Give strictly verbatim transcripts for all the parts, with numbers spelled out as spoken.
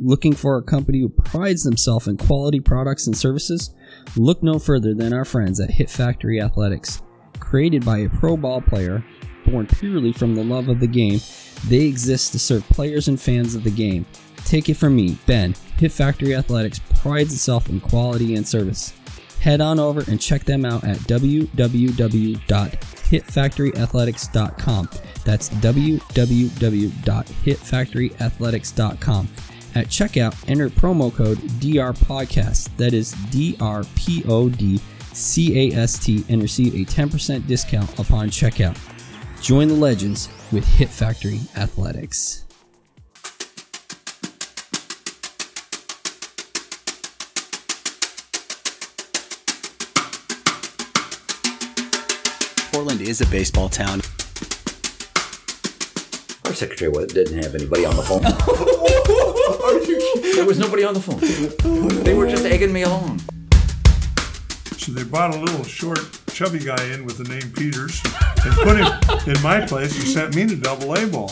Looking for a company who prides themselves in quality products and services? Look no further than our friends at Hit Factory Athletics. Created by a pro ball player, born purely from the love of the game, they exist to serve players and fans of the game. Take it from me, Ben, Hit Factory Athletics prides itself in quality and service. Head on over and check them out at w w w dot hit factory athletics dot com. That's w w w dot hit factory athletics dot com. At checkout, enter promo code D R podcast, that is D R P O D C A S T, and receive a ten percent discount upon checkout. Join the legends with Hit Factory Athletics. Portland is a baseball town. Our secretary didn't have anybody on the phone. There was nobody on the phone. They were just egging me along. So they brought a little short, chubby guy in with the name Peters and put him in my place and sent me to double A ball.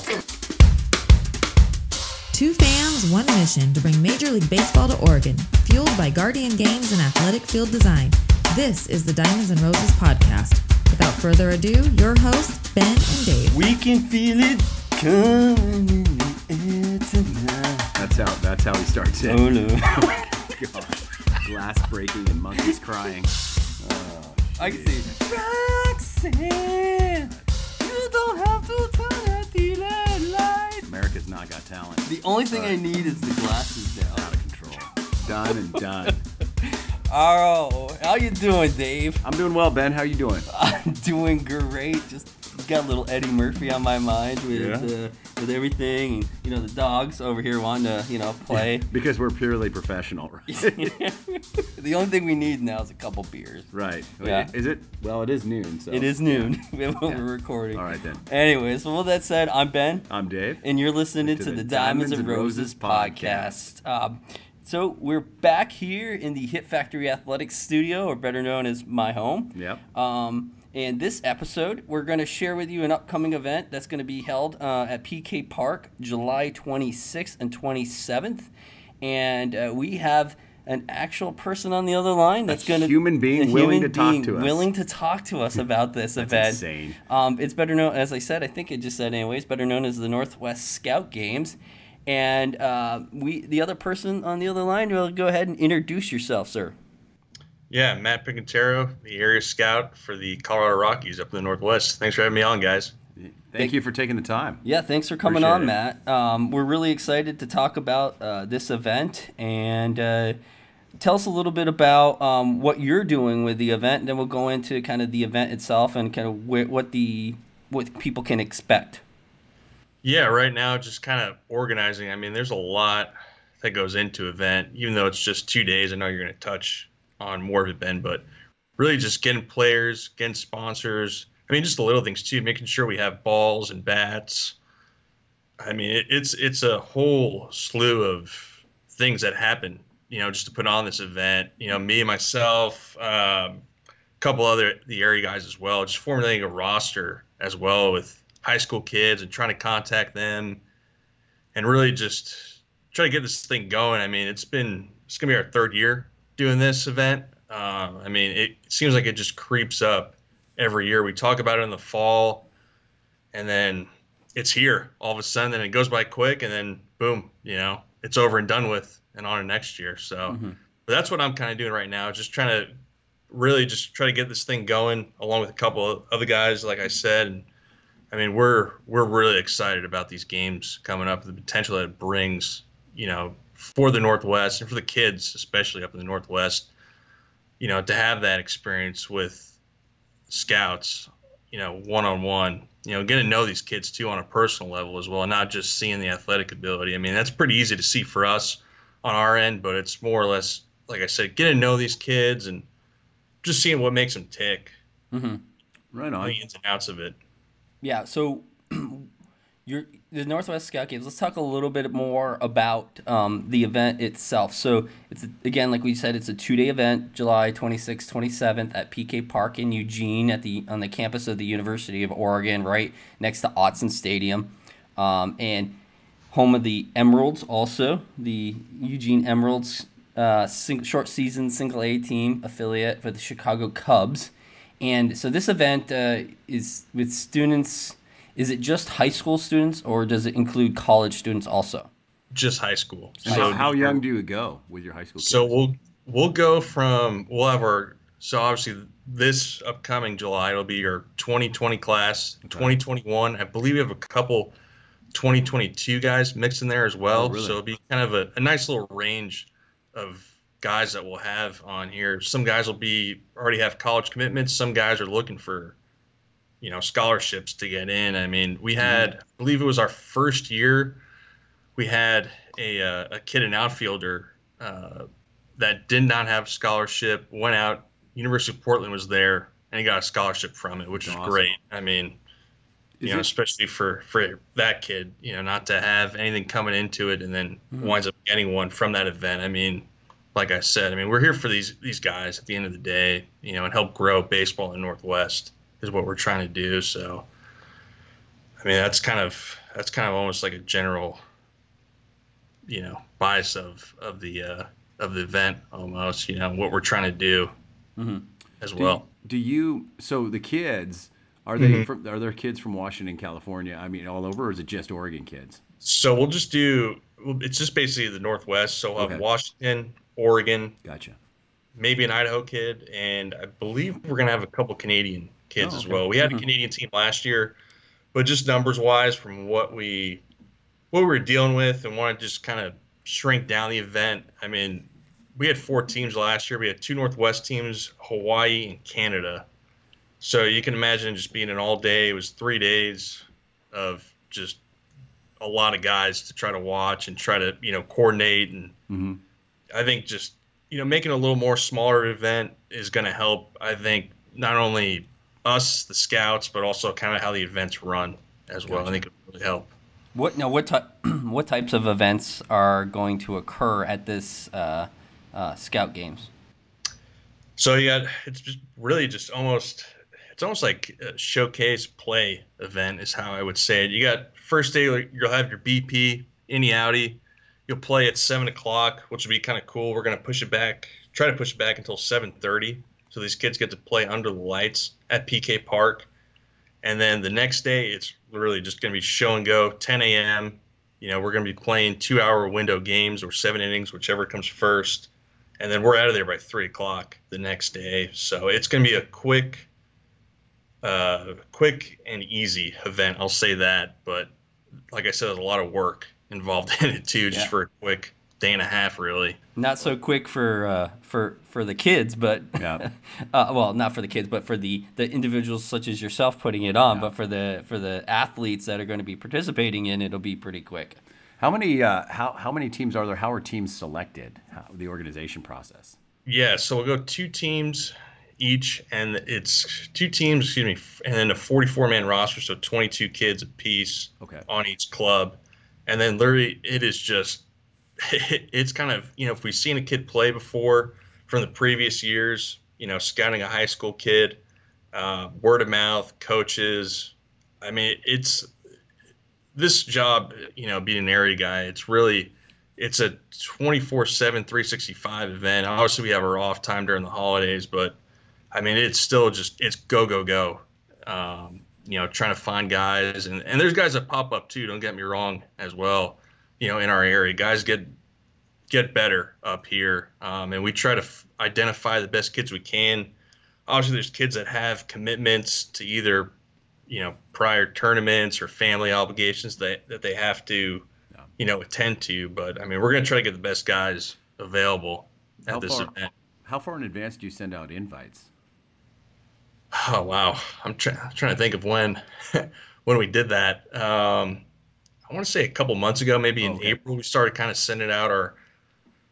Two fans, one mission to bring Major League Baseball to Oregon, fueled by Guardian Games and Athletic Field Design. This is the Diamonds and Roses podcast. Without further ado, your hosts, Ben and Dave. We can feel it coming in the air tonight. That's how, that's how he starts it. Oh, no. God. Glass breaking and monkeys crying. Oh, I can see. Roxanne, you don't have to turn at the red light. America's not got talent. The only thing uh, I need is the glasses down. Out of control. Done and done. Oh, how you doing, Dave? I'm doing well, Ben. How you doing? I'm doing great. Just got little Eddie Murphy on my mind with yeah. the... with everything, and, you know, the dogs over here wanting to, you know, play. Yeah, because we're purely professional, right? The only thing we need now is a couple beers. Right. Yeah. Is it? Well, it is noon, so. It is noon yeah. when yeah. we're recording. All right, then. Anyways, well, with that said, I'm Ben. I'm Dave. And you're listening to, to the, the Diamonds, Diamonds and Roses, Roses podcast. podcast. Um, so we're back here in the Hit Factory Athletics studio, or better known as my home. Yep. Um, And this episode, we're going to share with you an upcoming event that's going to be held uh, at P K Park, July twenty-sixth and twenty-seventh. And uh, we have an actual person on the other line that's going to... A human being willing to talk to us. willing to talk to us about this event. That's insane. Um, it's better known, as I said, I think it just said anyways, better known as the Northwest Scout Games. And uh, we, the other person on the other line, will go ahead and introduce yourself, sir. Yeah, Matt Piccinterro, the area scout for the Colorado Rockies up in the Northwest. Thanks for having me on, guys. Thank, Thank you for taking the time. Yeah, thanks for coming Appreciate on, it. Matt. Um, we're really excited to talk about uh, this event, and uh, tell us a little bit about um, what you're doing with the event, and then we'll go into kind of the event itself and kind of wh- what the what people can expect. Yeah, right now just kind of organizing. I mean, there's a lot that goes into event, even though it's just two days. I know you're going to touch on more of it, Ben, but really just getting players, getting sponsors. I mean, just the little things too, making sure we have balls and bats. I mean, it, it's it's a whole slew of things that happen, you know, just to put on this event. You know, me and myself, um, a couple other the area guys as well, just formulating a roster as well with high school kids and trying to contact them, and really just try to get this thing going. I mean, it's been it's gonna be our third year doing this event. Um, I mean, it seems like it just creeps up every year. We talk about it in the fall, and then it's here all of a sudden, and it goes by quick, and then boom, you know, it's over and done with, and on to next year. So mm-hmm. But that's what I'm kind of doing right now, just trying to really just try to get this thing going, along with a couple of other guys, like I said. And I mean, we're we're really excited about these games coming up, the potential that it brings, you know, for the Northwest and for the kids, especially up in the Northwest, you know, to have that experience with scouts, you know, one-on-one you know, getting to know these kids too on a personal level as well, and not just seeing the athletic ability. I mean, that's pretty easy to see for us on our end, but it's more or less, like I said, getting to know these kids and just seeing what makes them tick. Mm-hmm. Right on. The ins and outs of it. Yeah, so you're, the Northwest Scout Games, let's talk a little bit more about um, the event itself. So, it's again, like we said, it's a two-day event, July twenty-sixth, twenty-seventh at P K Park in Eugene at the on the campus of the University of Oregon, right next to Autzen Stadium, um, and home of the Emeralds also, the Eugene Emeralds uh, sing, short-season single-A team affiliate for the Chicago Cubs. And so this event uh, is with students. Is it just high school students, or does it include college students also? Just high school. So, so how young do you go with your high school kids? So we'll we'll go from we'll have our so obviously this upcoming July it'll be your twenty twenty class, twenty twenty-one. I believe we have a couple twenty twenty-two guys mixed in there as well. Oh, really? So it'll be kind of a, a nice little range of guys that we'll have on here. Some guys will be already have college commitments. Some guys are looking for, you know, scholarships to get in. I mean, we had, I believe it was our first year, we had a uh, a kid, an outfielder, uh, that did not have a scholarship, went out, University of Portland was there, and he got a scholarship from it, which is awesome. Great. I mean, you is know, it, especially for, for that kid, you know, not to have anything coming into it and then mm-hmm. winds up getting one from that event. I mean, like I said, I mean, we're here for these these guys at the end of the day, you know, and help grow baseball in the Northwest is what we're trying to do. So, I mean, that's kind of that's kind of almost like a general, you know, bias of of the uh, of the event almost. You know, what we're trying to do mm-hmm. as do, well. Do you? So the kids are they mm-hmm. from, are there kids from Washington, California? I mean, all over, or is it just Oregon kids? So we'll just do. It's just basically the Northwest. So we'll have okay. Washington, Oregon. Gotcha. Maybe an Idaho kid, and I believe we're gonna have a couple Canadian kids oh, okay. as well. We had a Canadian team last year, but just numbers wise from what we what we were dealing with and want to just kind of shrink down the event. I mean, we had four teams last year. We had two Northwest teams, Hawaii and Canada. So you can imagine just being an all day. It was three days of just a lot of guys to try to watch and try to, you know, coordinate. And mm-hmm. I think just, you know, making a little more smaller event is going to help, I think, not only us, the scouts, but also kind of how the events run as well. Gotcha. I think it would really help. What now? What type? What types of events are going to occur at this uh, uh, Scout Games? So you got it's just really just almost it's almost like a showcase play event is how I would say it. You got first day you'll have your B P any outie. You'll play at seven o'clock, which will be kind of cool. We're gonna push it back, try to push it back until seven thirty. So these kids get to play under the lights at P K Park. And then the next day, it's really just going to be show and go, ten a.m. You know, we're going to be playing two-hour window games or seven innings, whichever comes first. And then we're out of there by three o'clock the next day. So it's going to be a quick uh, quick and easy event. I'll say that. But like I said, there's a lot of work involved in it, too, just yeah. for a quick day and a half, really. Not so quick for uh, for for the kids, but yeah. uh, well, not for the kids, but for the, the individuals such as yourself putting it on. Yeah. But for the for the athletes that are going to be participating in, it'll be pretty quick. How many uh, how how many teams are there? How are teams selected? How, the organization process? Yeah, so we'll go two teams each, and it's two teams, excuse me, and then a forty-four man roster, so twenty-two kids apiece okay. on each club, and then literally it is just. It's kind of, you know, if we've seen a kid play before from the previous years, you know, scouting a high school kid, uh, word of mouth, coaches. I mean, it's this job, you know, being an area guy, it's really, it's a twenty-four seven, three sixty-five event. Obviously, we have our off time during the holidays, but I mean, it's still just, it's go, go, go. Um, you know, trying to find guys. And, and there's guys that pop up too, don't get me wrong, as well. You know, in our area, guys get get better up here, um, and we try to f- identify the best kids we can. Obviously, there's kids that have commitments to either, you know, prior tournaments or family obligations that, that they have to, yeah. you know, attend to. But, I mean, we're going to try to get the best guys available at how this far, event. How far in advance do you send out invites? Oh, wow. I'm, try- I'm trying to think of when. when we did that, um, I want to say a couple months ago, maybe in okay. April, we started kind of sending out our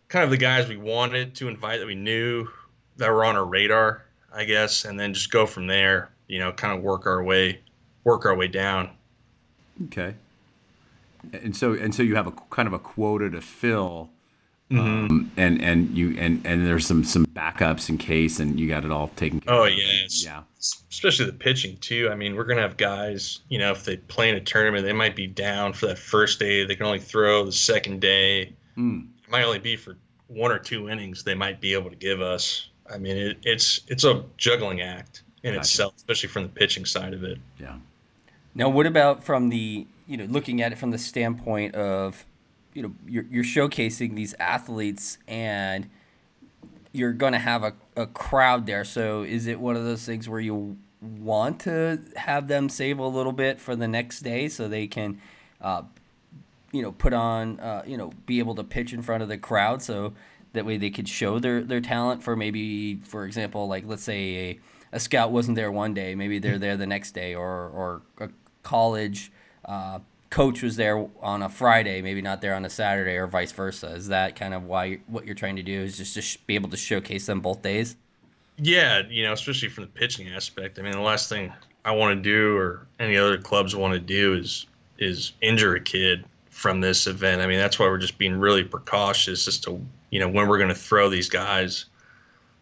kind of the guys we wanted to invite that we knew that were on our radar, I guess, and then just go from there, you know, kind of work our way, work our way down. Okay. And so, and so you have a kind of a quota to fill, mm-hmm. um, and, and you, and, and there's some, some backups in case, and you got it all taken care of. Oh, yes. Yeah. Especially the pitching too. I mean, we're going to have guys, you know, if they play in a tournament, they might be down for that first day. They can only throw the second day. Mm. It might only be for one or two innings they might be able to give us. I mean, it, it's, it's a juggling act in gotcha. itself, especially from the pitching side of it. Yeah. Now, what about from the, you know, looking at it from the standpoint of, you know, you're, you're showcasing these athletes and you're going to have a, a crowd there. So is it one of those things where you want to have them save a little bit for the next day so they can, uh, you know, put on, uh, you know, be able to pitch in front of the crowd so that way they could show their, their talent for maybe, for example, like let's say a, a scout wasn't there one day, maybe they're there the next day, or, or a college uh, coach was there on a Friday, maybe not there on a Saturday, or vice versa. Is that kind of why what you're trying to do is just to sh- be able to showcase them both days? Yeah, you know, especially from the pitching aspect. I mean, the last thing I want to do or any other clubs want to do is is injure a kid from this event. I mean, that's why we're just being really precautious as to, you know, when we're going to throw these guys,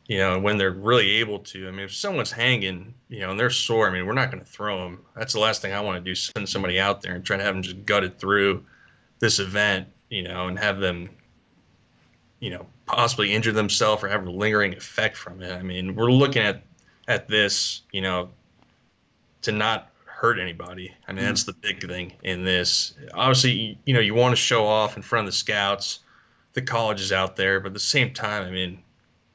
you know, when they're really able to. I mean, if someone's hanging, you know, and they're sore, I mean, we're not going to throw them. That's the last thing I want to do, send somebody out there and try to have them just gutted through this event, you know, and have them, you know, possibly injure themselves or have a lingering effect from it. I mean, we're looking at, at this, you know, to not hurt anybody. I mean, mm-hmm. that's the big thing in this. Obviously, you know, you want to show off in front of the scouts, the colleges out there, but at the same time, I mean,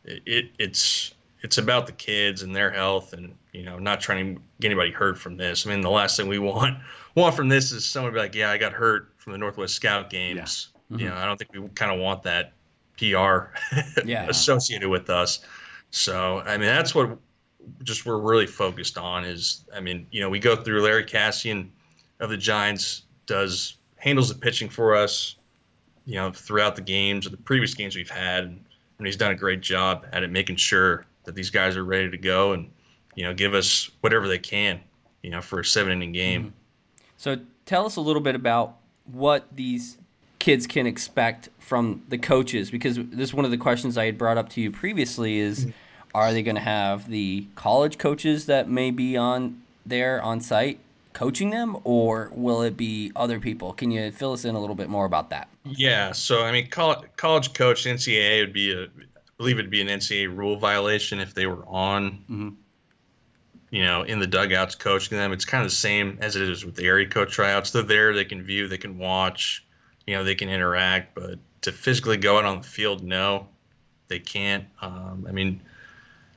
It, it it's it's about the kids and their health, and you know, not trying to get anybody hurt from this. I mean, the last thing we want want from this is someone be like, yeah, I got hurt from the Northwest Scout Games. Yeah. Mm-hmm. You know, I don't think we kind of want that P R yeah, associated yeah. with us. So, I mean, that's what just we're really focused on is, I mean, you know, we go through Larry Casian of the Giants does handles the pitching for us, you know, throughout the games or the previous games we've had. And he's done a great job at it, making sure that these guys are ready to go and, you know, give us whatever they can, you know, for a seven-inning game. Mm-hmm. So tell us a little bit about what these kids can expect from the coaches, because this is one of the questions I had brought up to you previously is, mm-hmm. are they going to have the college coaches that may be on there on site coaching them, or will it be other people? Can you fill us in a little bit more about that? Yeah, so I mean, college, college coach, N C A A would be a, I believe it'd be an N C A A rule violation if they were on, mm-hmm. you know, in the dugouts coaching them. It's kind of the same as it is with the area coach tryouts. They're there, they can view, they can watch, you know, they can interact, but to physically go out on the field, no, they can't. Um, I mean,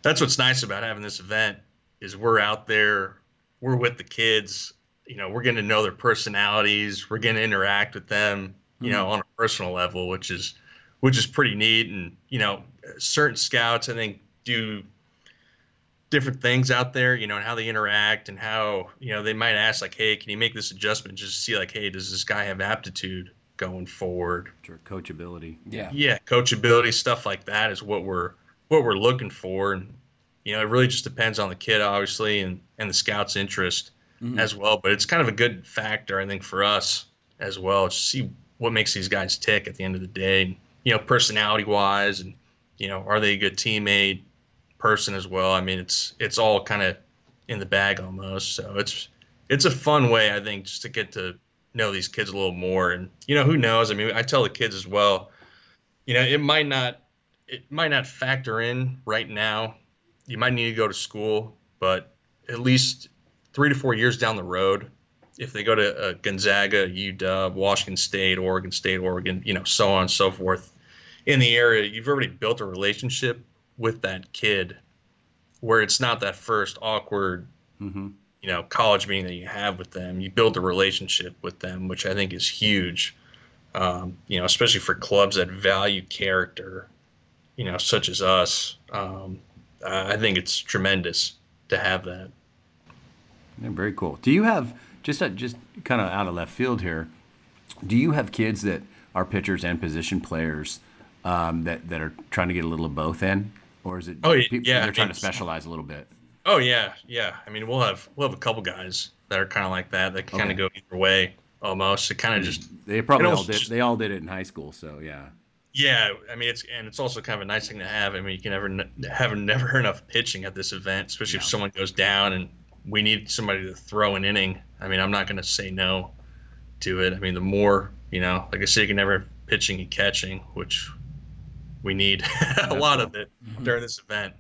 that's what's nice about having this event is we're out there. We're with the kids, you know, we're getting to know their personalities. We're going to interact with them, you mm-hmm. know, on a personal level, which is, which is pretty neat. And, you know, certain scouts, I think, do different things out there, you know, and how they interact and how, you know, they might ask like, hey, can you make this adjustment? Just to see like, hey, does this guy have aptitude going forward? Sure. Coachability. Yeah. Yeah. Coachability, stuff like that is what we're, what we're looking for. And, you know, it really just depends on the kid, obviously, and, and the scout's interest mm-hmm. as well. But it's kind of a good factor, I think, for us as well, to see what makes these guys tick at the end of the day, you know, personality-wise, and, you know, are they a good teammate person as well? I mean, it's it's all kind of in the bag almost. So it's it's a fun way, I think, just to get to know these kids a little more. And, you know, who knows? I mean, I tell the kids as well, you know, it might not it might not factor in right now. You might need to go to school, but at least three to four years down the road, if they go to uh, Gonzaga, U W, Washington State, Oregon State, Oregon, you know, so on and so forth in the area, you've already built a relationship with that kid where it's not that first awkward, mm-hmm. you know, college meeting that you have with them. You build a relationship with them, which I think is huge, um, you know, especially for clubs that value character, you know, such as us. Um, I think it's tremendous to have that. Yeah, very cool. Do you have just uh, just kind of out of left field here, do you have kids that are pitchers and position players um, that, that are trying to get a little of both in? Or is it oh, people, yeah, they're I trying mean, to specialize a little bit? Oh, yeah, yeah. I mean, we'll have we'll have a couple guys that are kind of like that. They can okay. kind of go either way almost. It kind of just – They probably all did, just, they all did it in high school, so yeah. Yeah, I mean, it's and it's also kind of a nice thing to have. I mean, you can never have never enough pitching at this event, especially no. if someone goes down and we need somebody to throw an inning. I mean, I'm not going to say no to it. I mean, the more, you know, like I said, you can never have pitching and catching, which we need a lot of it mm-hmm. during this event.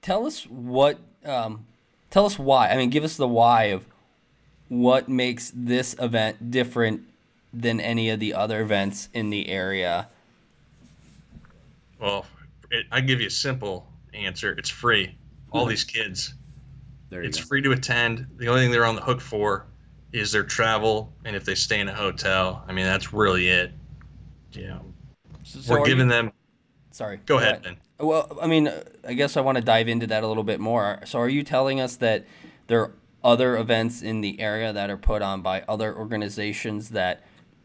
Tell us what, um, tell us why. I mean, give us the why of what makes this event different than any of the other events in the area? Well, it, I give you a simple answer. It's free. All these kids. There you it's go. Free to attend. The only thing they're on the hook for is their travel, and if they stay in a hotel. I mean, that's really it. You know, so, so we're giving you, them. Sorry. Go ahead, Ben. Well, I mean, I guess I want to dive into that a little bit more. So, are you telling us that there are other events in the area that are put on by other organizations that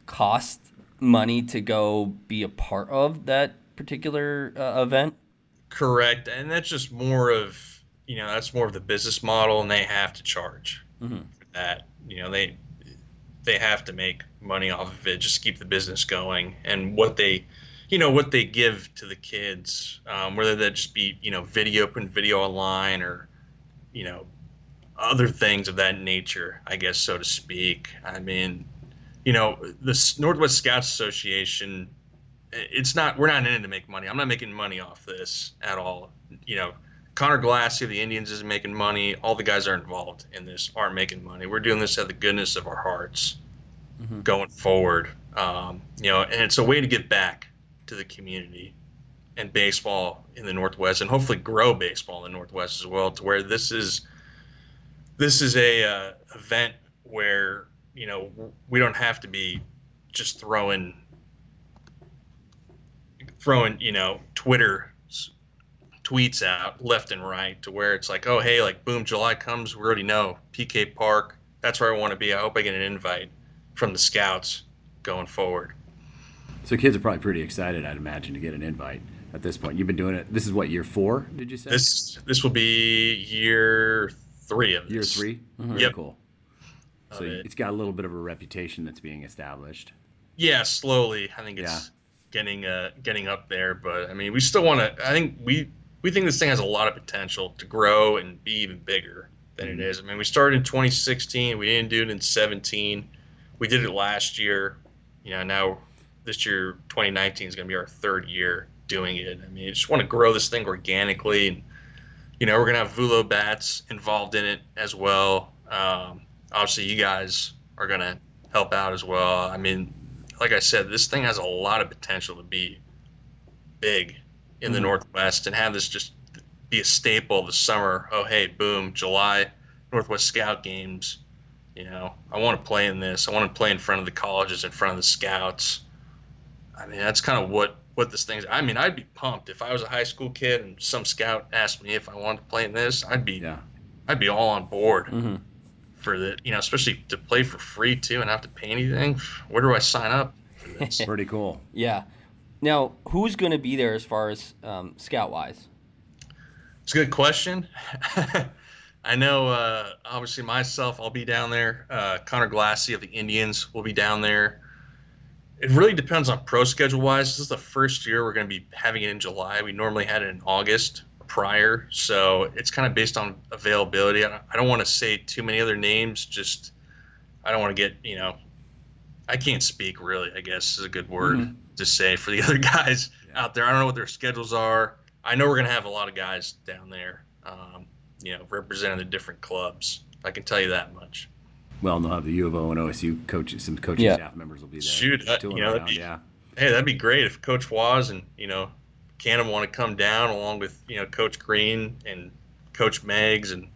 cost money to go be a part of that particular uh, event? Correct. And that's just more of, you know, that's more of the business model, and they have to charge mm-hmm. for that. You know, they they have to make money off of it just to keep the business going. And what they, you know, what they give to the kids, um, whether that just be, you know, video, putting video online or, you know, other things of that nature, I guess, so to speak. I mean, you know, the Northwest Scouts Association, it's not, we're not in it to make money. I'm not making money off this at all. You know, Connor Glass of the Indians isn't making money. All the guys that are involved in this aren't making money. We're doing this out of the goodness of our hearts mm-hmm. going forward. Um, you know, and it's a way to give back to the community and baseball in the Northwest, and hopefully grow baseball in the Northwest as well, to where this is, this is a uh, event where, you know, we don't have to be just throwing, throwing, you know, Twitter tweets out left and right, to where it's like, oh, hey, like, boom, July comes. We already know P K Park. That's where I want to be. I hope I get an invite from the Scouts going forward. So kids are probably pretty excited, I'd imagine, to get an invite at this point. You've been doing it. This is what, year four, did you say? This this will be year three of this. Year three? Mm-hmm. Yep. Cool. So it's got a little bit of a reputation that's being established. Yeah, slowly. I think it's yeah. getting uh, getting up there. But, I mean, we still want to – I think we, we think this thing has a lot of potential to grow and be even bigger than mm-hmm. it is. I mean, we started in twenty sixteen. We didn't do it in seventeen. We did it last year. You know, now this year, twenty nineteen, is going to be our third year doing it. I mean, I just want to grow this thing organically. And, you know, we're going to have Vulo Bats involved in it as well. Um Obviously, you guys are going to help out as well. I mean, like I said, this thing has a lot of potential to be big in the mm-hmm. Northwest, and have this just be a staple of the summer. Oh, hey, boom, July, Northwest Scout Games. You know, I want to play in this. I want to play in front of the colleges, in front of the Scouts. I mean, that's kind of what, what this thing is. I mean, I'd be pumped if I was a high school kid and some Scout asked me if I wanted to play in this. I'd be yeah. I'd be all on board. Mm-hmm. For the, you know, especially to play for free too and not have to pay anything. Where do I sign up for this? Pretty cool. Yeah. Now, who's going to be there as far as um, scout wise? It's a good question. I know, uh, obviously, myself, I'll be down there. Uh, Connor Glassy of the Indians will be down there. It really depends on pro schedule wise. This is the first year we're going to be having it in July. We normally had it in August prior, so it's kind of based on availability. I don't, I don't want to say too many other names. Just I don't want to get, you know, I can't speak really, I guess is a good word mm-hmm. to say for the other guys yeah. out there. I don't know what their schedules are. I know we're going to have a lot of guys down there, um, you know, representing the different clubs. I can tell you that much. Well, and they'll have the U of O and O S U coaches, some coaching yeah. staff members will be there. Shoot, uh, you know, that'd be, yeah. hey, that'd be great if Coach Waz and, you know, Cannon want to come down along with, you know, Coach Green and Coach Meggs and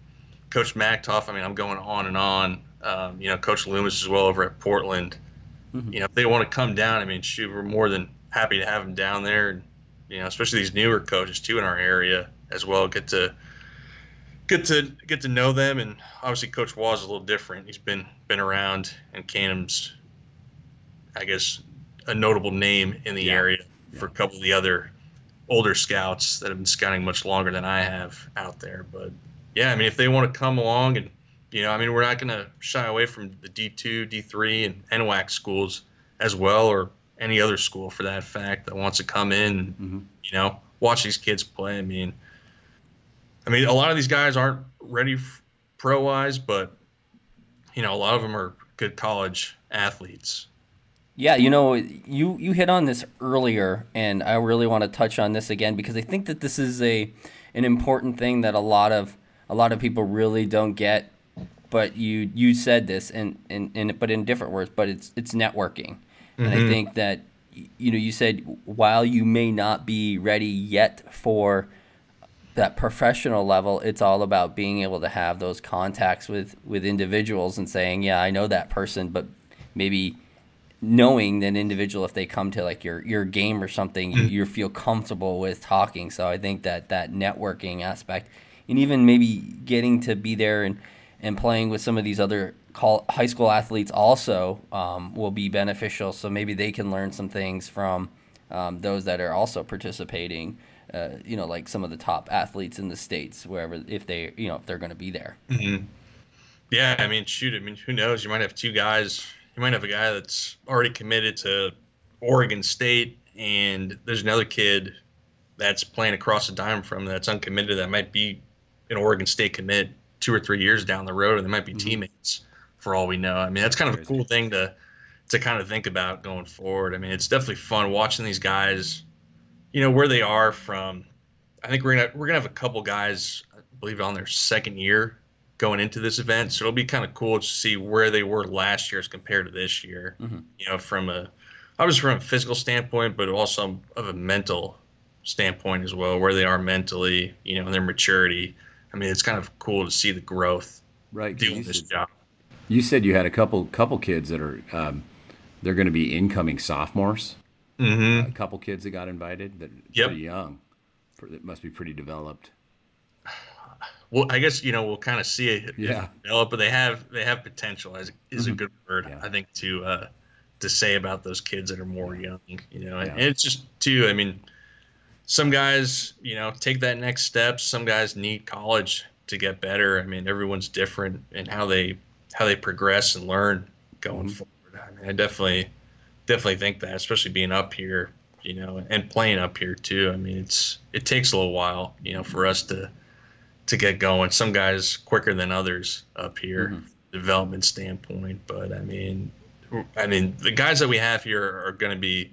Coach Maktoff. I mean, I'm going on and on. Um, you know, Coach Loomis as well over at Portland. Mm-hmm. You know, if they want to come down, I mean, shoot, we're more than happy to have them down there. And, you know, especially these newer coaches, too, in our area as well, get to good to get to know them, and obviously Coach Waugh's a little different. He's been been around, and Canham's, I guess, a notable name in the yeah. area for a couple of the other older scouts that have been scouting much longer than I have out there. But yeah, I mean, if they want to come along, and you know, I mean, we're not going to shy away from the D two, D three, and N WAC schools as well, or any other school for that fact that wants to come in, mm-hmm. you know, watch these kids play. I mean, I mean, a lot of these guys aren't ready pro-wise, but you know, a lot of them are good college athletes. Yeah, you know, you, you hit on this earlier, and I really want to touch on this again because I think that this is a an important thing that a lot of a lot of people really don't get. But you you said this, and and, and but in different words. But it's it's networking, mm-hmm. and I think that you know you said while you may not be ready yet for that professional level, it's all about being able to have those contacts with with individuals and saying, yeah, I know that person, but maybe knowing that individual, if they come to like your your game or something, you, you feel comfortable with talking. So I think that that networking aspect, and even maybe getting to be there and and playing with some of these other call, high school athletes also um, will be beneficial. So maybe they can learn some things from um, those that are also participating. Uh, you know, like some of the top athletes in the states, wherever if they you know if they're going to be there. Mm-hmm. Yeah, I mean, shoot, I mean, who knows? You might have two guys. You might have a guy that's already committed to Oregon State, and there's another kid that's playing across the dime from that's uncommitted that might be an Oregon State commit two or three years down the road, and they might be mm-hmm. teammates for all we know. I mean, that's kind of a cool thing to to kind of think about going forward. I mean, it's definitely fun watching these guys, you know, where they are from. I think we're gonna we're gonna have a couple guys, I believe, on their second year going into this event, so it'll be kind of cool to see where they were last year as compared to this year. Mm-hmm. You know, from a, obviously from a physical standpoint, but also of a mental standpoint as well, where they are mentally, you know, and their maturity. I mean, it's kind of cool to see the growth. Right. Doing this said, job. You said you had a couple couple kids that are, um, they're going to be incoming sophomores. Mm-hmm. Uh, a couple kids that got invited that are yep. pretty young, that must be pretty developed. Well, I guess, you know, we'll kind of see it yeah. develop, but they have they have potential is, is mm-hmm. a good word, yeah. I think, to uh, to say about those kids that are more young, you know. Yeah. And it's just, too, I mean, some guys, you know, take that next step. Some guys need college to get better. I mean, everyone's different in how they how they progress and learn going mm-hmm. forward. I mean, I definitely, definitely think that, especially being up here, you know, and playing up here, too. I mean, it's it takes a little while, you know, for us to – to get going. Some guys quicker than others up here, mm-hmm. development standpoint. But I mean, I mean, the guys that we have here are going to be,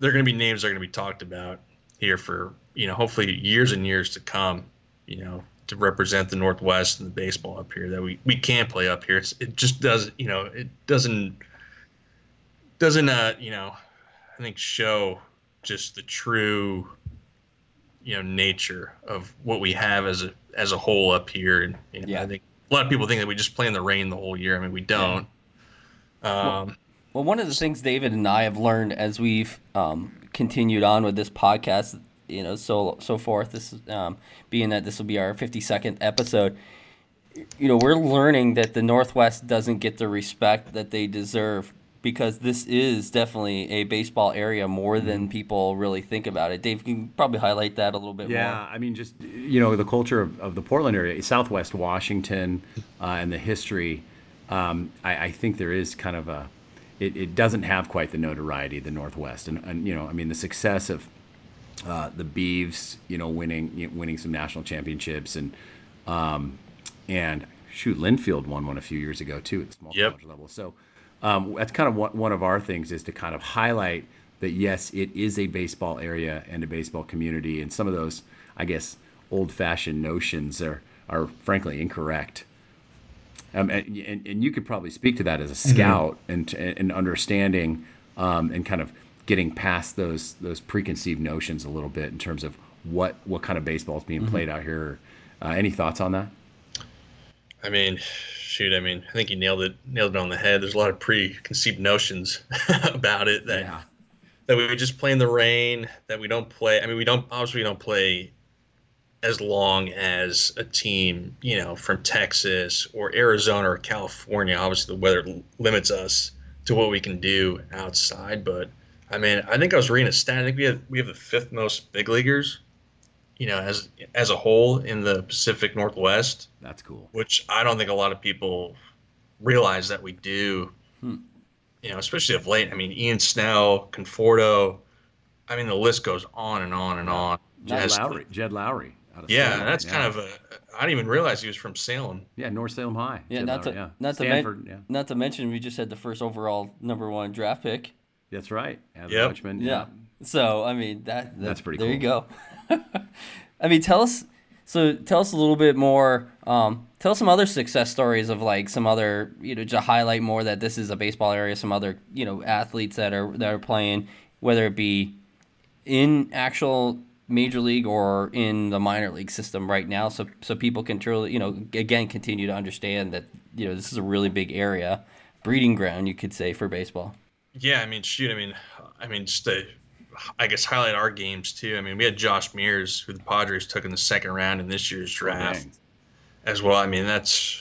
they're going to be names that are going to be talked about here for, you know, hopefully years and years to come, you know, to represent the Northwest and the baseball up here that we, we can play up here. It's, it just does, you know, it doesn't, doesn't, uh, you know, I think show just the true, you know, nature of what we have as a as a whole up here. And you know, yeah. I think a lot of people think that we just play in the rain the whole year. I mean, we don't. Yeah. Um, well, well, one of the things David and I have learned as we've um, continued on with this podcast, you know, so so forth, this um, being that this will be our fifty-second episode, you know, we're learning that the Northwest doesn't get the respect that they deserve, because this is definitely a baseball area more than people really think about it. Dave, can you probably highlight that a little bit yeah, more? Yeah, I mean, just, you know, the culture of, of the Portland area, Southwest Washington, uh, and the history, um, I, I think there is kind of a, it, it doesn't have quite the notoriety of the Northwest. And, and you know, I mean, the success of uh, the Beavs, you know, winning you know, winning some national championships, and, um, and shoot, Linfield won one a few years ago, too, at the small yep. college level. So, Um, that's kind of what, one of our things is to kind of highlight that, yes, it is a baseball area and a baseball community. And some of those, I guess, old-fashioned notions are, are frankly incorrect. Um, and, and, and you could probably speak to that as a scout mm-hmm. and, and understanding um, and kind of getting past those those preconceived notions a little bit in terms of what, what kind of baseball is being mm-hmm. played out here. Uh, any thoughts on that? I mean, shoot, I mean, I think you nailed it, nailed it on the head. There's a lot of preconceived notions about it that yeah. that we just play in the rain, that we don't play. I mean, we don't obviously we don't play as long as a team, you know, from Texas or Arizona or California. Obviously, the weather limits us to what we can do outside. But, I mean, I think I was reading a stat. I think we have, we have the fifth most big leaguers, you know, as as a whole in the Pacific Northwest. That's cool. Which I don't think a lot of people realize that we do, hmm. you know, especially of late. I mean, Ian Snell, Conforto. I mean, the list goes on and on and on. Jed Lowrie. Jed Lowrie. Yeah, Salem, that's yeah. kind of a – I didn't even realize he was from Salem. Yeah, North Salem High. Yeah, not to, yeah. Not, Stanford, to men- yeah. not to mention we just had the first overall number one draft pick. That's right. Yep. Watchman, yeah. yeah. So, I mean, that, that that's pretty there cool. There you go. I mean, tell us – so tell us a little bit more um, – tell us some other success stories of, like, some other – you know, to highlight more that this is a baseball area, some other, you know, athletes that are that are playing, whether it be in actual – major league or in the minor league system right now, so so people can truly, you know, again, continue to understand that, you know, this is a really big area, breeding ground, you could say, for baseball. Yeah, I mean, shoot, I mean, I mean, just to, I guess, highlight our games too. I mean, we had Josh Mears, who the Padres took in the second round in this year's draft, okay. as well. I mean, that's,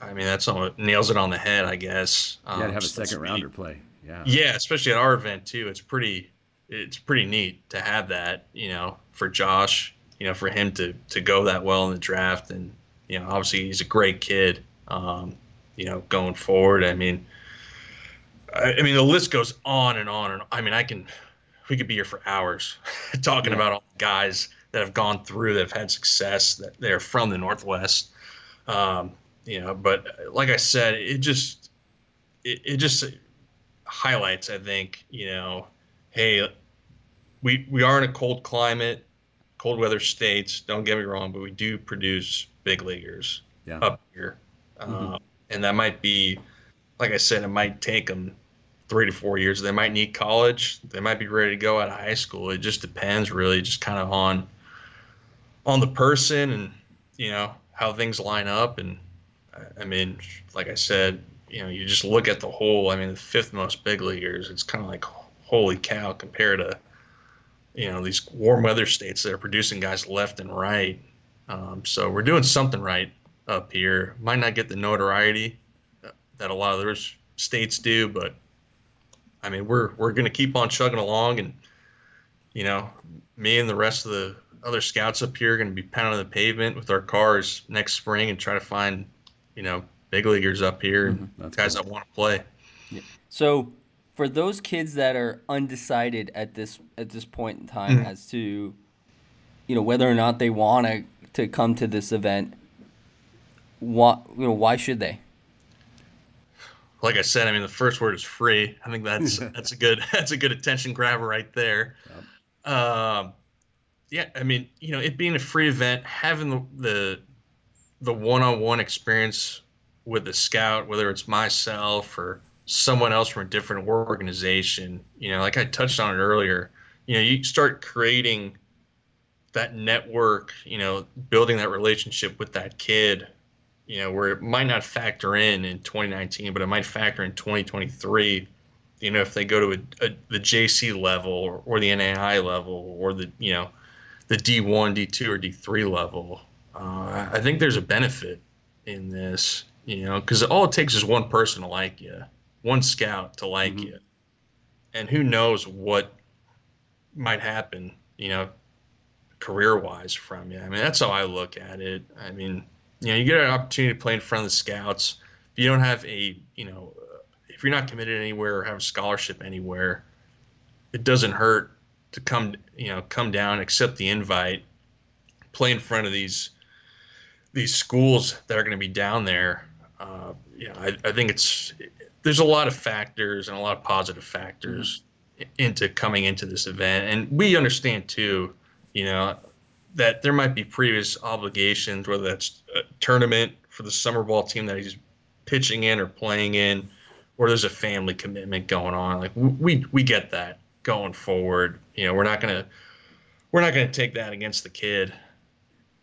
I mean, that's all, nails it on the head, I guess. Um, you gotta have a second rounder play. Yeah. Yeah, especially at our event too. It's pretty. It's pretty neat to have that, you know, for Josh, you know, for him to, to go that well in the draft. And, you know, obviously he's a great kid, um, you know, going forward. I mean, I, I mean, the list goes on and on. And I mean, I can, we could be here for hours talking yeah. about all the guys that have gone through, that have had success, that they're from the Northwest. Um, you know, but like I said, it just, it, it just highlights, I think, you know, hey, we we are in a cold climate, cold weather states. Don't get me wrong, but we do produce big leaguers yeah. up here, mm-hmm. um, and that might be, like I said, it might take them three to four years. They might need college. They might be ready to go out of high school. It just depends, really, just kind of on on the person and, you know, how things line up. And I, I mean, like I said, you know, you just look at the whole. I mean, the fifth most big leaguers. It's kind of like, holy cow, compared to, you know, these warm weather states that are producing guys left and right. Um, so we're doing something right up here. Might not get the notoriety that a lot of those states do, but I mean, we're we're going to keep on chugging along, and, you know, me and the rest of the other scouts up here are going to be pounding the pavement with our cars next spring and try to find, you know, big leaguers up here and mm-hmm. guys cool. that want to play. Yeah. So, for those kids that are undecided at this at this point in time mm-hmm. as to, you know, whether or not they want to to come to this event, why, you know, why should they? Like I said, I mean, the first word is free. I think that's that's a good that's a good attention grabber right there. Yep. Um, yeah, I mean, you know, it being a free event, having the the, the one-on-one experience with the scout, whether it's myself or someone else from a different organization, you know, like I touched on it earlier, you know, you start creating that network, you know, building that relationship with that kid, you know, where it might not factor in in twenty nineteen, but it might factor in twenty twenty-three, you know, if they go to a, a, the J C level or, or the N A I level or the, you know, the D one, D two, or D three level. Uh, I think there's a benefit in this, you know, because all it takes is one person to like you. One scout to like mm-hmm. you, and who knows what might happen, you know, career-wise from you. I mean, that's how I look at it. I mean, you know, you get an opportunity to play in front of the scouts. If you don't have a, you know, if you're not committed anywhere or have a scholarship anywhere, it doesn't hurt to come, you know, come down, accept the invite, play in front of these these schools that are going to be down there. Uh, you know, I, I think it's it, there's a lot of factors and a lot of positive factors mm-hmm. into coming into this event. And we understand too, you know, that there might be previous obligations, whether that's a tournament for the summer ball team that he's pitching in or playing in, or there's a family commitment going on. Like we, we get that going forward. You know, we're not going to, we're not going to take that against the kid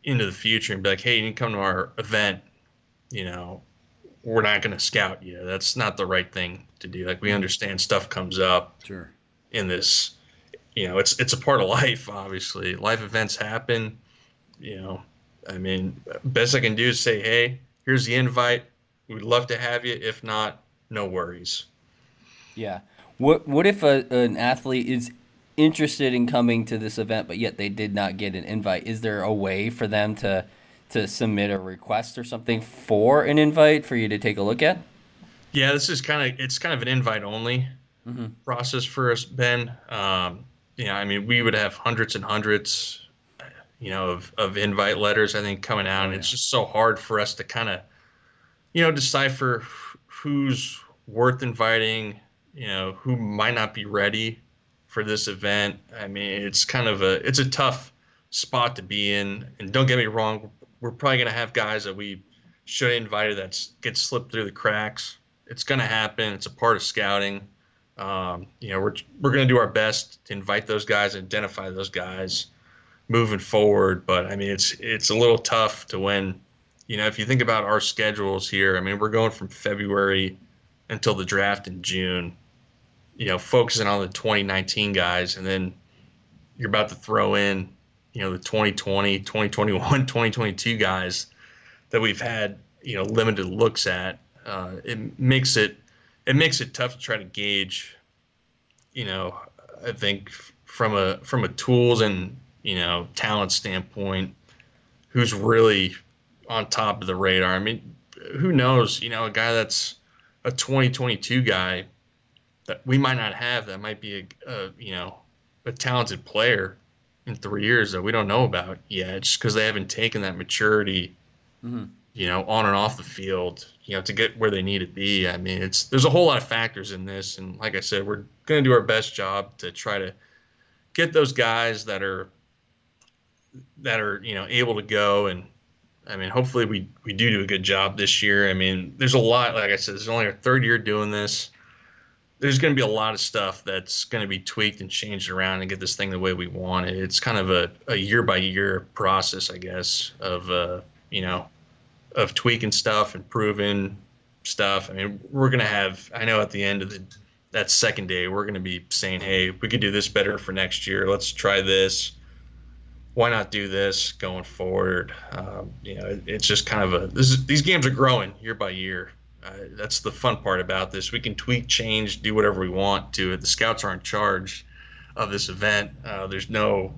into the future and be like, hey, you can come to our event, you know, we're not going to scout you. That's not the right thing to do. Like we understand stuff comes up sure. in this, you know, it's, it's a part of life. Obviously life events happen. you know, I mean, best I can do is say, hey, here's the invite. We'd love to have you. If not, no worries. Yeah. What What if a, an athlete is interested in coming to this event, but yet they did not get an invite? Is there a way for them to to submit a request or something for an invite for you to take a look at? Yeah, this is kind of it's kind of an invite only mm-hmm. process for us, Ben. Um, you know, I mean, we would have hundreds and hundreds, you know, of, of invite letters, I think, coming out. Oh, and yeah. It's just so hard for us to kind of, you know, decipher who's worth inviting, you know, who might not be ready for this event. I mean, it's kind of a it's a tough spot to be in. And don't get me wrong, we're probably going to have guys that we should have invited that get slipped through the cracks. It's going to happen. It's a part of scouting. Um, you know, we're we're going to do our best to invite those guys, identify those guys moving forward. But, I mean, it's it's a little tough to win. You know, if you think about our schedules here, I mean, we're going from February until the draft in June, you know, focusing on the twenty nineteen guys. And then you're about to throw in, you know, the twenty twenty, twenty twenty-one, twenty twenty-two guys that we've had, you know, limited looks at. Uh, it makes it it makes it tough to try to gauge, you know, I think from a from a tools and, you know, talent standpoint, who's really on top of the radar. I mean, who knows, you know, a guy that's a twenty twenty-two guy that we might not have that might be, a, a you know, a talented player in three years that we don't know about yet just because they haven't taken that maturity, mm-hmm. you know, on and off the field, you know, to get where they need to be. I mean, it's there's a whole lot of factors in this. And like I said, we're going to do our best job to try to get those guys that are, that are, you know, able to go. And I mean, hopefully we, we do do a good job this year. I mean, there's a lot, like I said, this is only our third year doing this. There's going to be a lot of stuff that's going to be tweaked and changed around and get this thing the way we want it. It's kind of a, a year by year process, I guess, of, uh, you know, of tweaking stuff, improving stuff. I mean, we're going to have, I know at the end of the, that second day, we're going to be saying, hey, we could do this better for next year. Let's try this. Why not do this going forward? Um, you know, it, it's just kind of a, this is, these games are growing year by year. Uh, that's the fun part about this. We can tweak, change, do whatever we want to it. The scouts are in charge of this event. Uh, there's no,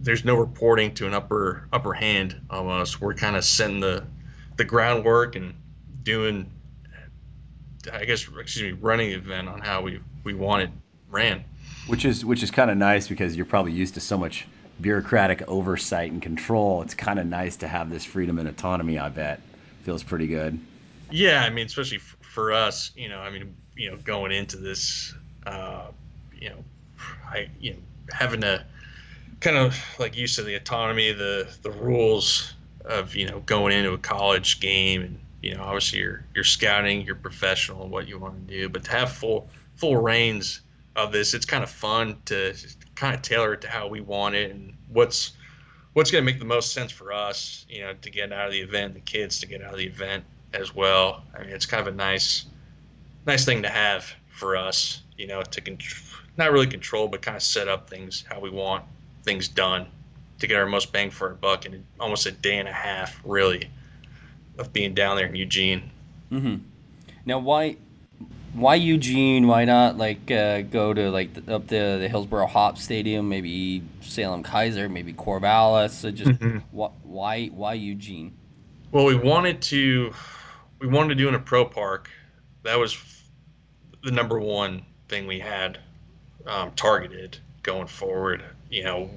there's no reporting to an upper, upper hand on us. We're kind of setting the, the groundwork and doing, I guess, excuse me, running the event on how we, we want it ran. Which is, which is kind of nice because you're probably used to so much bureaucratic oversight and control. It's kind of nice to have this freedom and autonomy. I bet feels pretty good. Yeah, I mean, especially f- for us, you know, I mean, you know, going into this, uh, you know, I, you know, having to kind of like you said, the autonomy, the the rules of, you know, going into a college game, and you know, obviously you're you're scouting, you're professional, and what you want to do, but to have full full reins of this, it's kind of fun to kind of tailor it to how we want it and what's what's going to make the most sense for us, you know, to get out of the event, the kids to get out of the event as well. I mean, it's kind of a nice nice thing to have for us, you know, to con- not really control, but kind of set up things how we want things done to get our most bang for our buck in almost a day and a half, really, of being down there in Eugene. Mm-hmm. Now, why... Why Eugene? Why not like uh, go to like the, up the, the Hillsboro Hops Stadium, maybe Salem Kaiser, maybe Corvallis? So just mm-hmm. wh- why why Eugene? Well, we wanted to we wanted to do in a pro park. That was the number one thing we had um, targeted going forward. You know,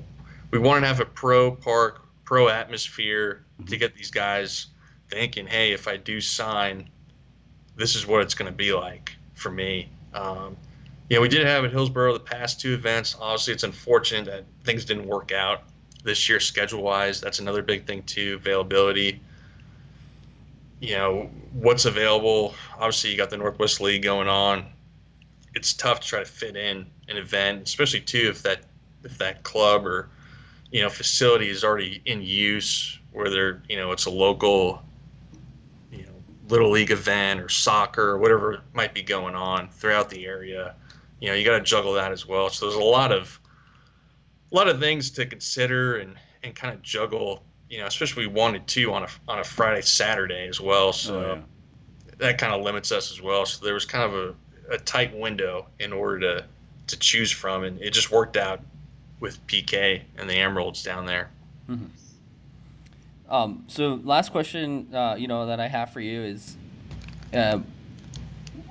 we wanted to have a pro park, pro atmosphere to get these guys thinking, hey, if I do sign, this is what it's going to be like for me. Um, you know, we did have at Hillsboro the past two events. Obviously, it's unfortunate that things didn't work out this year schedule-wise. That's another big thing, too, availability. You know, what's available. Obviously, you got the Northwest League going on. It's tough to try to fit in an event, especially, too, if that if that club or, you know, facility is already in use, whether, you know, it's a local Little League event or soccer or whatever might be going on throughout the area. You know, you got to juggle that as well. So there's a lot of a lot of things to consider and and kind of juggle, you know, especially if we wanted to on a on a Friday, Saturday as well. So oh, yeah. that kind of limits us as well. So there was kind of a, a tight window in order to, to choose from, and it just worked out with P K and the Emeralds down there. Mm-hmm. Um, so last question, uh, you know, that I have for you is, uh,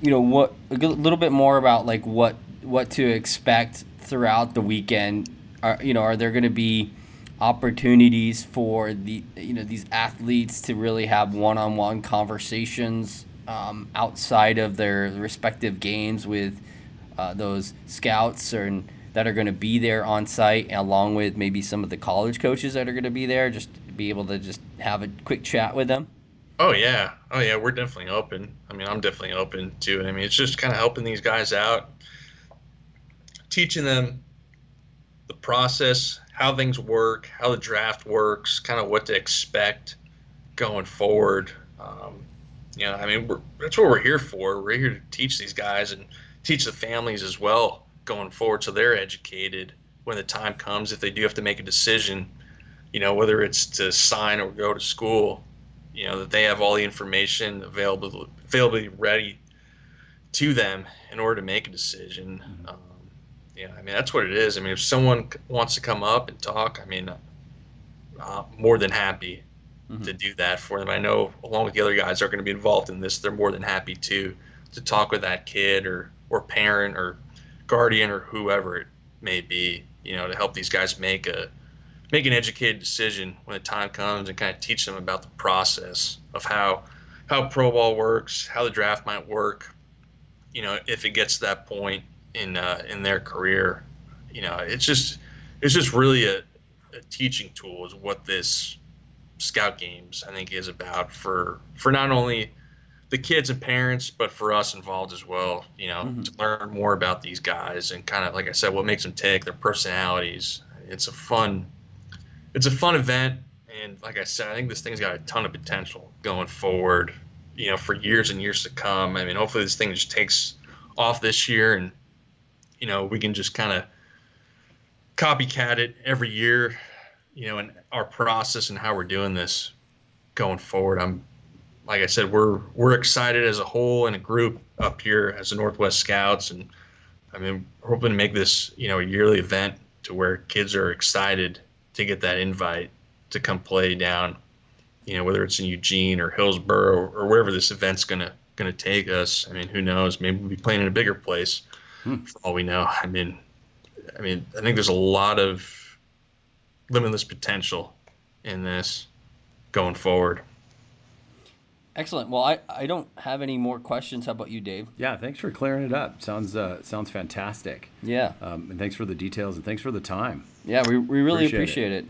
you know, what a little bit more about like what what to expect throughout the weekend. Are, you know, are there going to be opportunities for the you know these athletes to really have one-on-one conversations um, outside of their respective games with uh, those scouts or that are going to be there on site, along with maybe some of the college coaches that are going to be there, just be able to just have a quick chat with them? Oh yeah, oh yeah, we're definitely open. I mean, I'm definitely open to it. I mean, it's just kind of helping these guys out, teaching them the process, how things work, how the draft works, kind of what to expect going forward. Um, you know, I mean, we're, that's what we're here for. We're here to teach these guys and teach the families as well going forward, so they're educated when the time comes, if they do have to make a decision, you know, whether it's to sign or go to school, you know, that they have all the information available, available ready to them in order to make a decision. Mm-hmm. Um, yeah, I mean, that's what it is. I mean, if someone wants to come up and talk, I mean, I'm more than happy mm-hmm. to do that for them. I know along with the other guys that are going to be involved in this, they're more than happy to to talk with that kid or, or parent or guardian or whoever it may be, you know, to help these guys make a make an educated decision when the time comes, and kind of teach them about the process of how how pro ball works, how the draft might work, you know, if it gets to that point in uh, in their career. You know, it's just it's just really a, a teaching tool is what this Scout Games, I think, is about for for not only the kids and parents, but for us involved as well, you know, mm-hmm. to learn more about these guys and kind of, like I said, what makes them tick, their personalities. It's a fun It's a fun event, and like I said, I think this thing's got a ton of potential going forward, you know, for years and years to come. I mean, hopefully this thing just takes off this year, and, you know, we can just kind of copycat it every year, you know, and our process and how we're doing this going forward. I'm, like I said, we're we're excited as a whole and a group up here as the Northwest Scouts, and I mean, we're hoping to make this, you know, a yearly event to where kids are excited to get that invite to come play down, you know, whether it's in Eugene or Hillsboro or wherever this event's gonna gonna take us. I mean, who knows? Maybe we'll be playing in a bigger place hmm. for all we know. I mean, I mean, I think there's a lot of limitless potential in this going forward. Excellent. Well, I, I don't have any more questions. How about you, Dave? Yeah, thanks for clearing it up. Sounds uh, sounds fantastic. Yeah. Um, and thanks for the details, and thanks for the time. Yeah, we we really appreciate, appreciate it.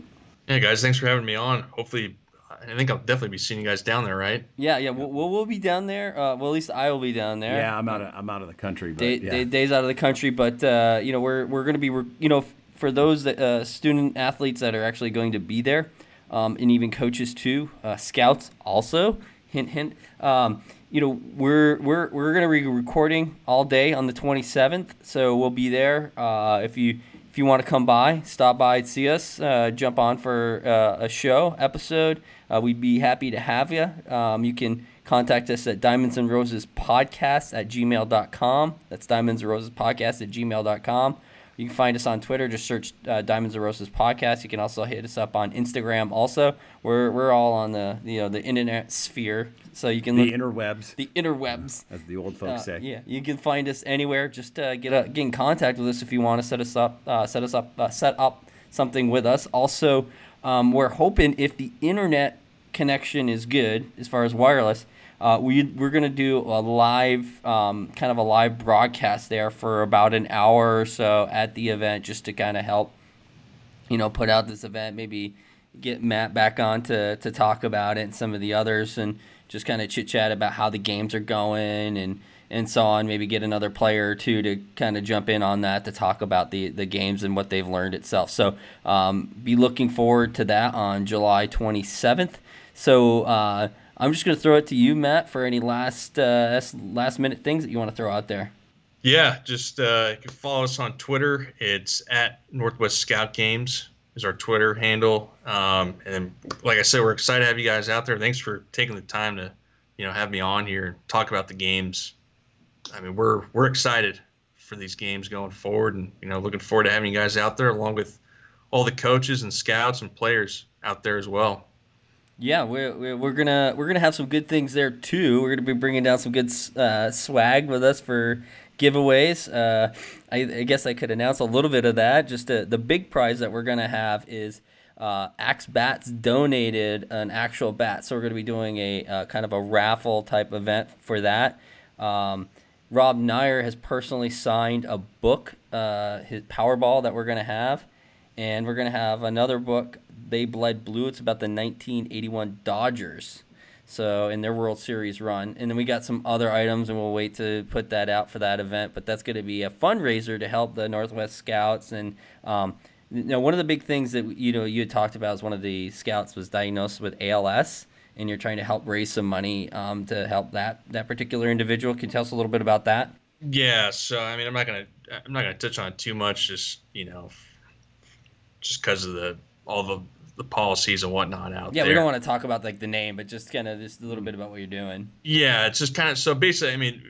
it. Yeah, guys, thanks for having me on. Hopefully, I think I'll definitely be seeing you guys down there, right? Yeah, yeah, we'll we'll, we'll be down there. Uh, well, at least I will be down there. Yeah, I'm out of I'm out of the country. But, Day, yeah. day, days out of the country, but uh, you know, we're we're going to be you know for those that, uh, student athletes that are actually going to be there, um, and even coaches too, uh, scouts also. Hint, hint. Um, you know, we're we're we're gonna be recording all day on the twenty-seventh, so we'll be there. Uh, if you if you want to come by, stop by and see us. Uh, jump on for uh, a show episode. Uh, we'd be happy to have you. Um, you can contact us at diamonds and roses podcast at gmail dot com. That's diamonds and roses podcast at gmail dot com. You can find us on Twitter. Just search uh, Diamonds and Roses Podcast. You can also hit us up on Instagram. Also, we're we're all on the you know the internet sphere, so you can the look, interwebs, the interwebs, as the old folks uh, say. Yeah, you can find us anywhere. Just uh, get a, get in contact with us if you want to set us up, uh, set us up, uh, set up something with us. Also, um, we're hoping if the internet connection is good as far as wireless. Uh, we, we're going to do a live, um, kind of a live broadcast there for about an hour or so at the event, just to kind of help, you know, put out this event, maybe get Matt back on to, to talk about it and some of the others, and just kind of chit-chat about how the games are going and, and so on. Maybe get another player or two to kind of jump in on that to talk about the, the games and what they've learned itself. So um, be looking forward to that on July twenty-seventh. So uh I'm just going to throw it to you, Matt, for any last uh, last-minute things that you want to throw out there. Yeah, just uh, you can follow us on Twitter. It's at Northwest Scout Games. is our Twitter handle. Um, and like I said, we're excited to have you guys out there. Thanks for taking the time to, you know, have me on here and talk about the games. I mean, we're we're excited for these games going forward, and, you know, looking forward to having you guys out there along with all the coaches and scouts and players out there as well. Yeah, we're we're gonna we're gonna have some good things there too. We're gonna be bringing down some good uh, swag with us for giveaways. Uh, I, I guess I could announce a little bit of that. Just to, the big prize that we're gonna have is uh, Axe Bats donated an actual bat, so we're gonna be doing a uh, kind of a raffle type event for that. Um, Rob Nyer has personally signed a book, uh, his Powerball that we're gonna have, and we're gonna have another book. They Bled Blue. It's about the nineteen eighty-one Dodgers, so in their World Series run. And then we got some other items, and we'll wait to put that out for that event. But that's going to be a fundraiser to help the Northwest Scouts. And um, you know, one of the big things that you know you had talked about is one of the Scouts was diagnosed with A L S, and you're trying to help raise some money um, to help that that particular individual. Can you tell us a little bit about that? Yeah. So I mean, I'm not gonna I'm not gonna touch on it too much. Just you know, just because of the all the, the policies and whatnot out yeah, there. Yeah, we don't want to talk about like the name, but just kind of just a little bit about what you're doing. Yeah, it's just kind of, so basically, I mean,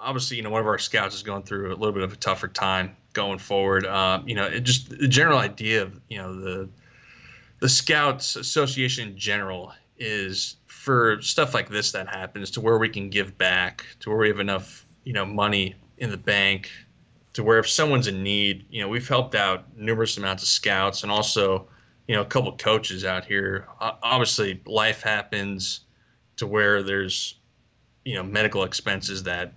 obviously, you know, one of our scouts is going through a little bit of a tougher time going forward. Um, you know, it just the general idea of, you know, the, the Scouts Association in general is for stuff like this that happens to where we can give back, to where we have enough, you know, money in the bank to where if someone's in need, you know, we've helped out numerous amounts of scouts and also, you know, a couple of coaches out here. Uh, obviously, life happens to where there's, you know, medical expenses that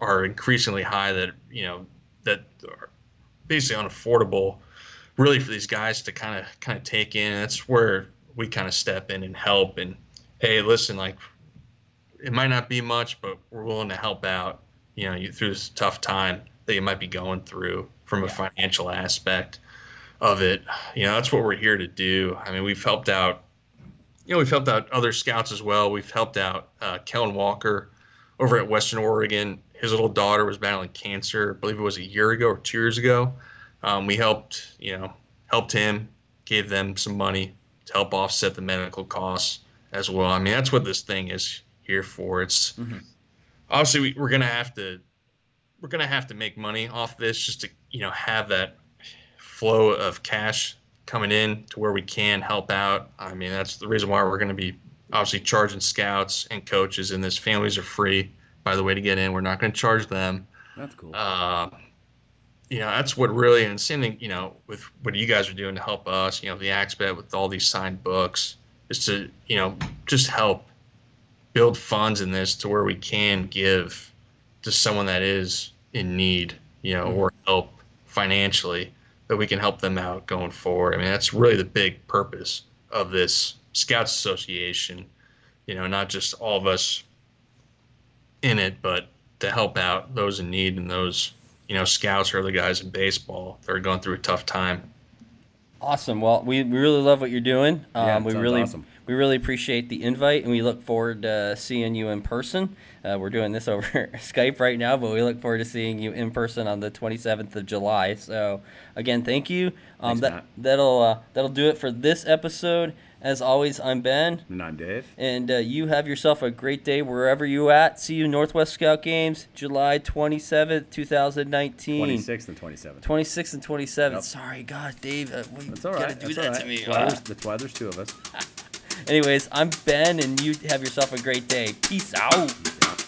are increasingly high that, you know, that are basically unaffordable really for these guys to kind of kind of take in. And that's where we kind of step in and help. And, hey, listen, like, it might not be much, but we're willing to help out, you know, you, through this tough time that you might be going through from a financial aspect of it. You know, that's what we're here to do. I mean, we've helped out, you know, we've helped out other scouts as well. We've helped out uh, Kellen Walker over at Western Oregon. His little daughter was battling cancer. I believe it was a year ago or two years ago. Um, we helped, you know, helped him, gave them some money to help offset the medical costs as well. I mean, that's what this thing is here for. It's mm-hmm. obviously we, we're going to have to, We're going to have to make money off this just to, you know, have that flow of cash coming in to where we can help out. I mean, that's the reason why we're going to be obviously charging scouts and coaches in this. Families are free, by the way, to get in. We're not going to charge them. That's cool. Uh, you know, that's what really, and same thing, you know, with what you guys are doing to help us, you know, the Axe Bet with all these signed books is to, you know, just help build funds in this to where we can give to someone that is in need, you know, or help financially, that we can help them out going forward. I mean, that's really the big purpose of this Scouts Association, you know, not just all of us in it, but to help out those in need and those, you know, scouts or other guys in baseball that are going through a tough time. Awesome. Well, we really love what you're doing. Um, yeah, we really, awesome. We really appreciate the invite, and we look forward to seeing you in person. Uh, we're doing this over Skype right now, but we look forward to seeing you in person on the twenty-seventh of July. So, again, thank you. Um, Thanks, that Matt. that'll uh, that'll do it for this episode. As always, I'm Ben. And I'm Dave. And uh, you have yourself a great day wherever you at. See you Northwest Scout Games, July twenty-seventh, twenty nineteen. twenty-sixth and twenty-seventh. twenty-sixth and twenty-seventh. Yep. Sorry, God, Dave, uh, what, that's you right. gotta do that's that right. to me. Wow. That's why there's two of us. Anyways, I'm Ben, and you have yourself a great day. Peace out. Peace out.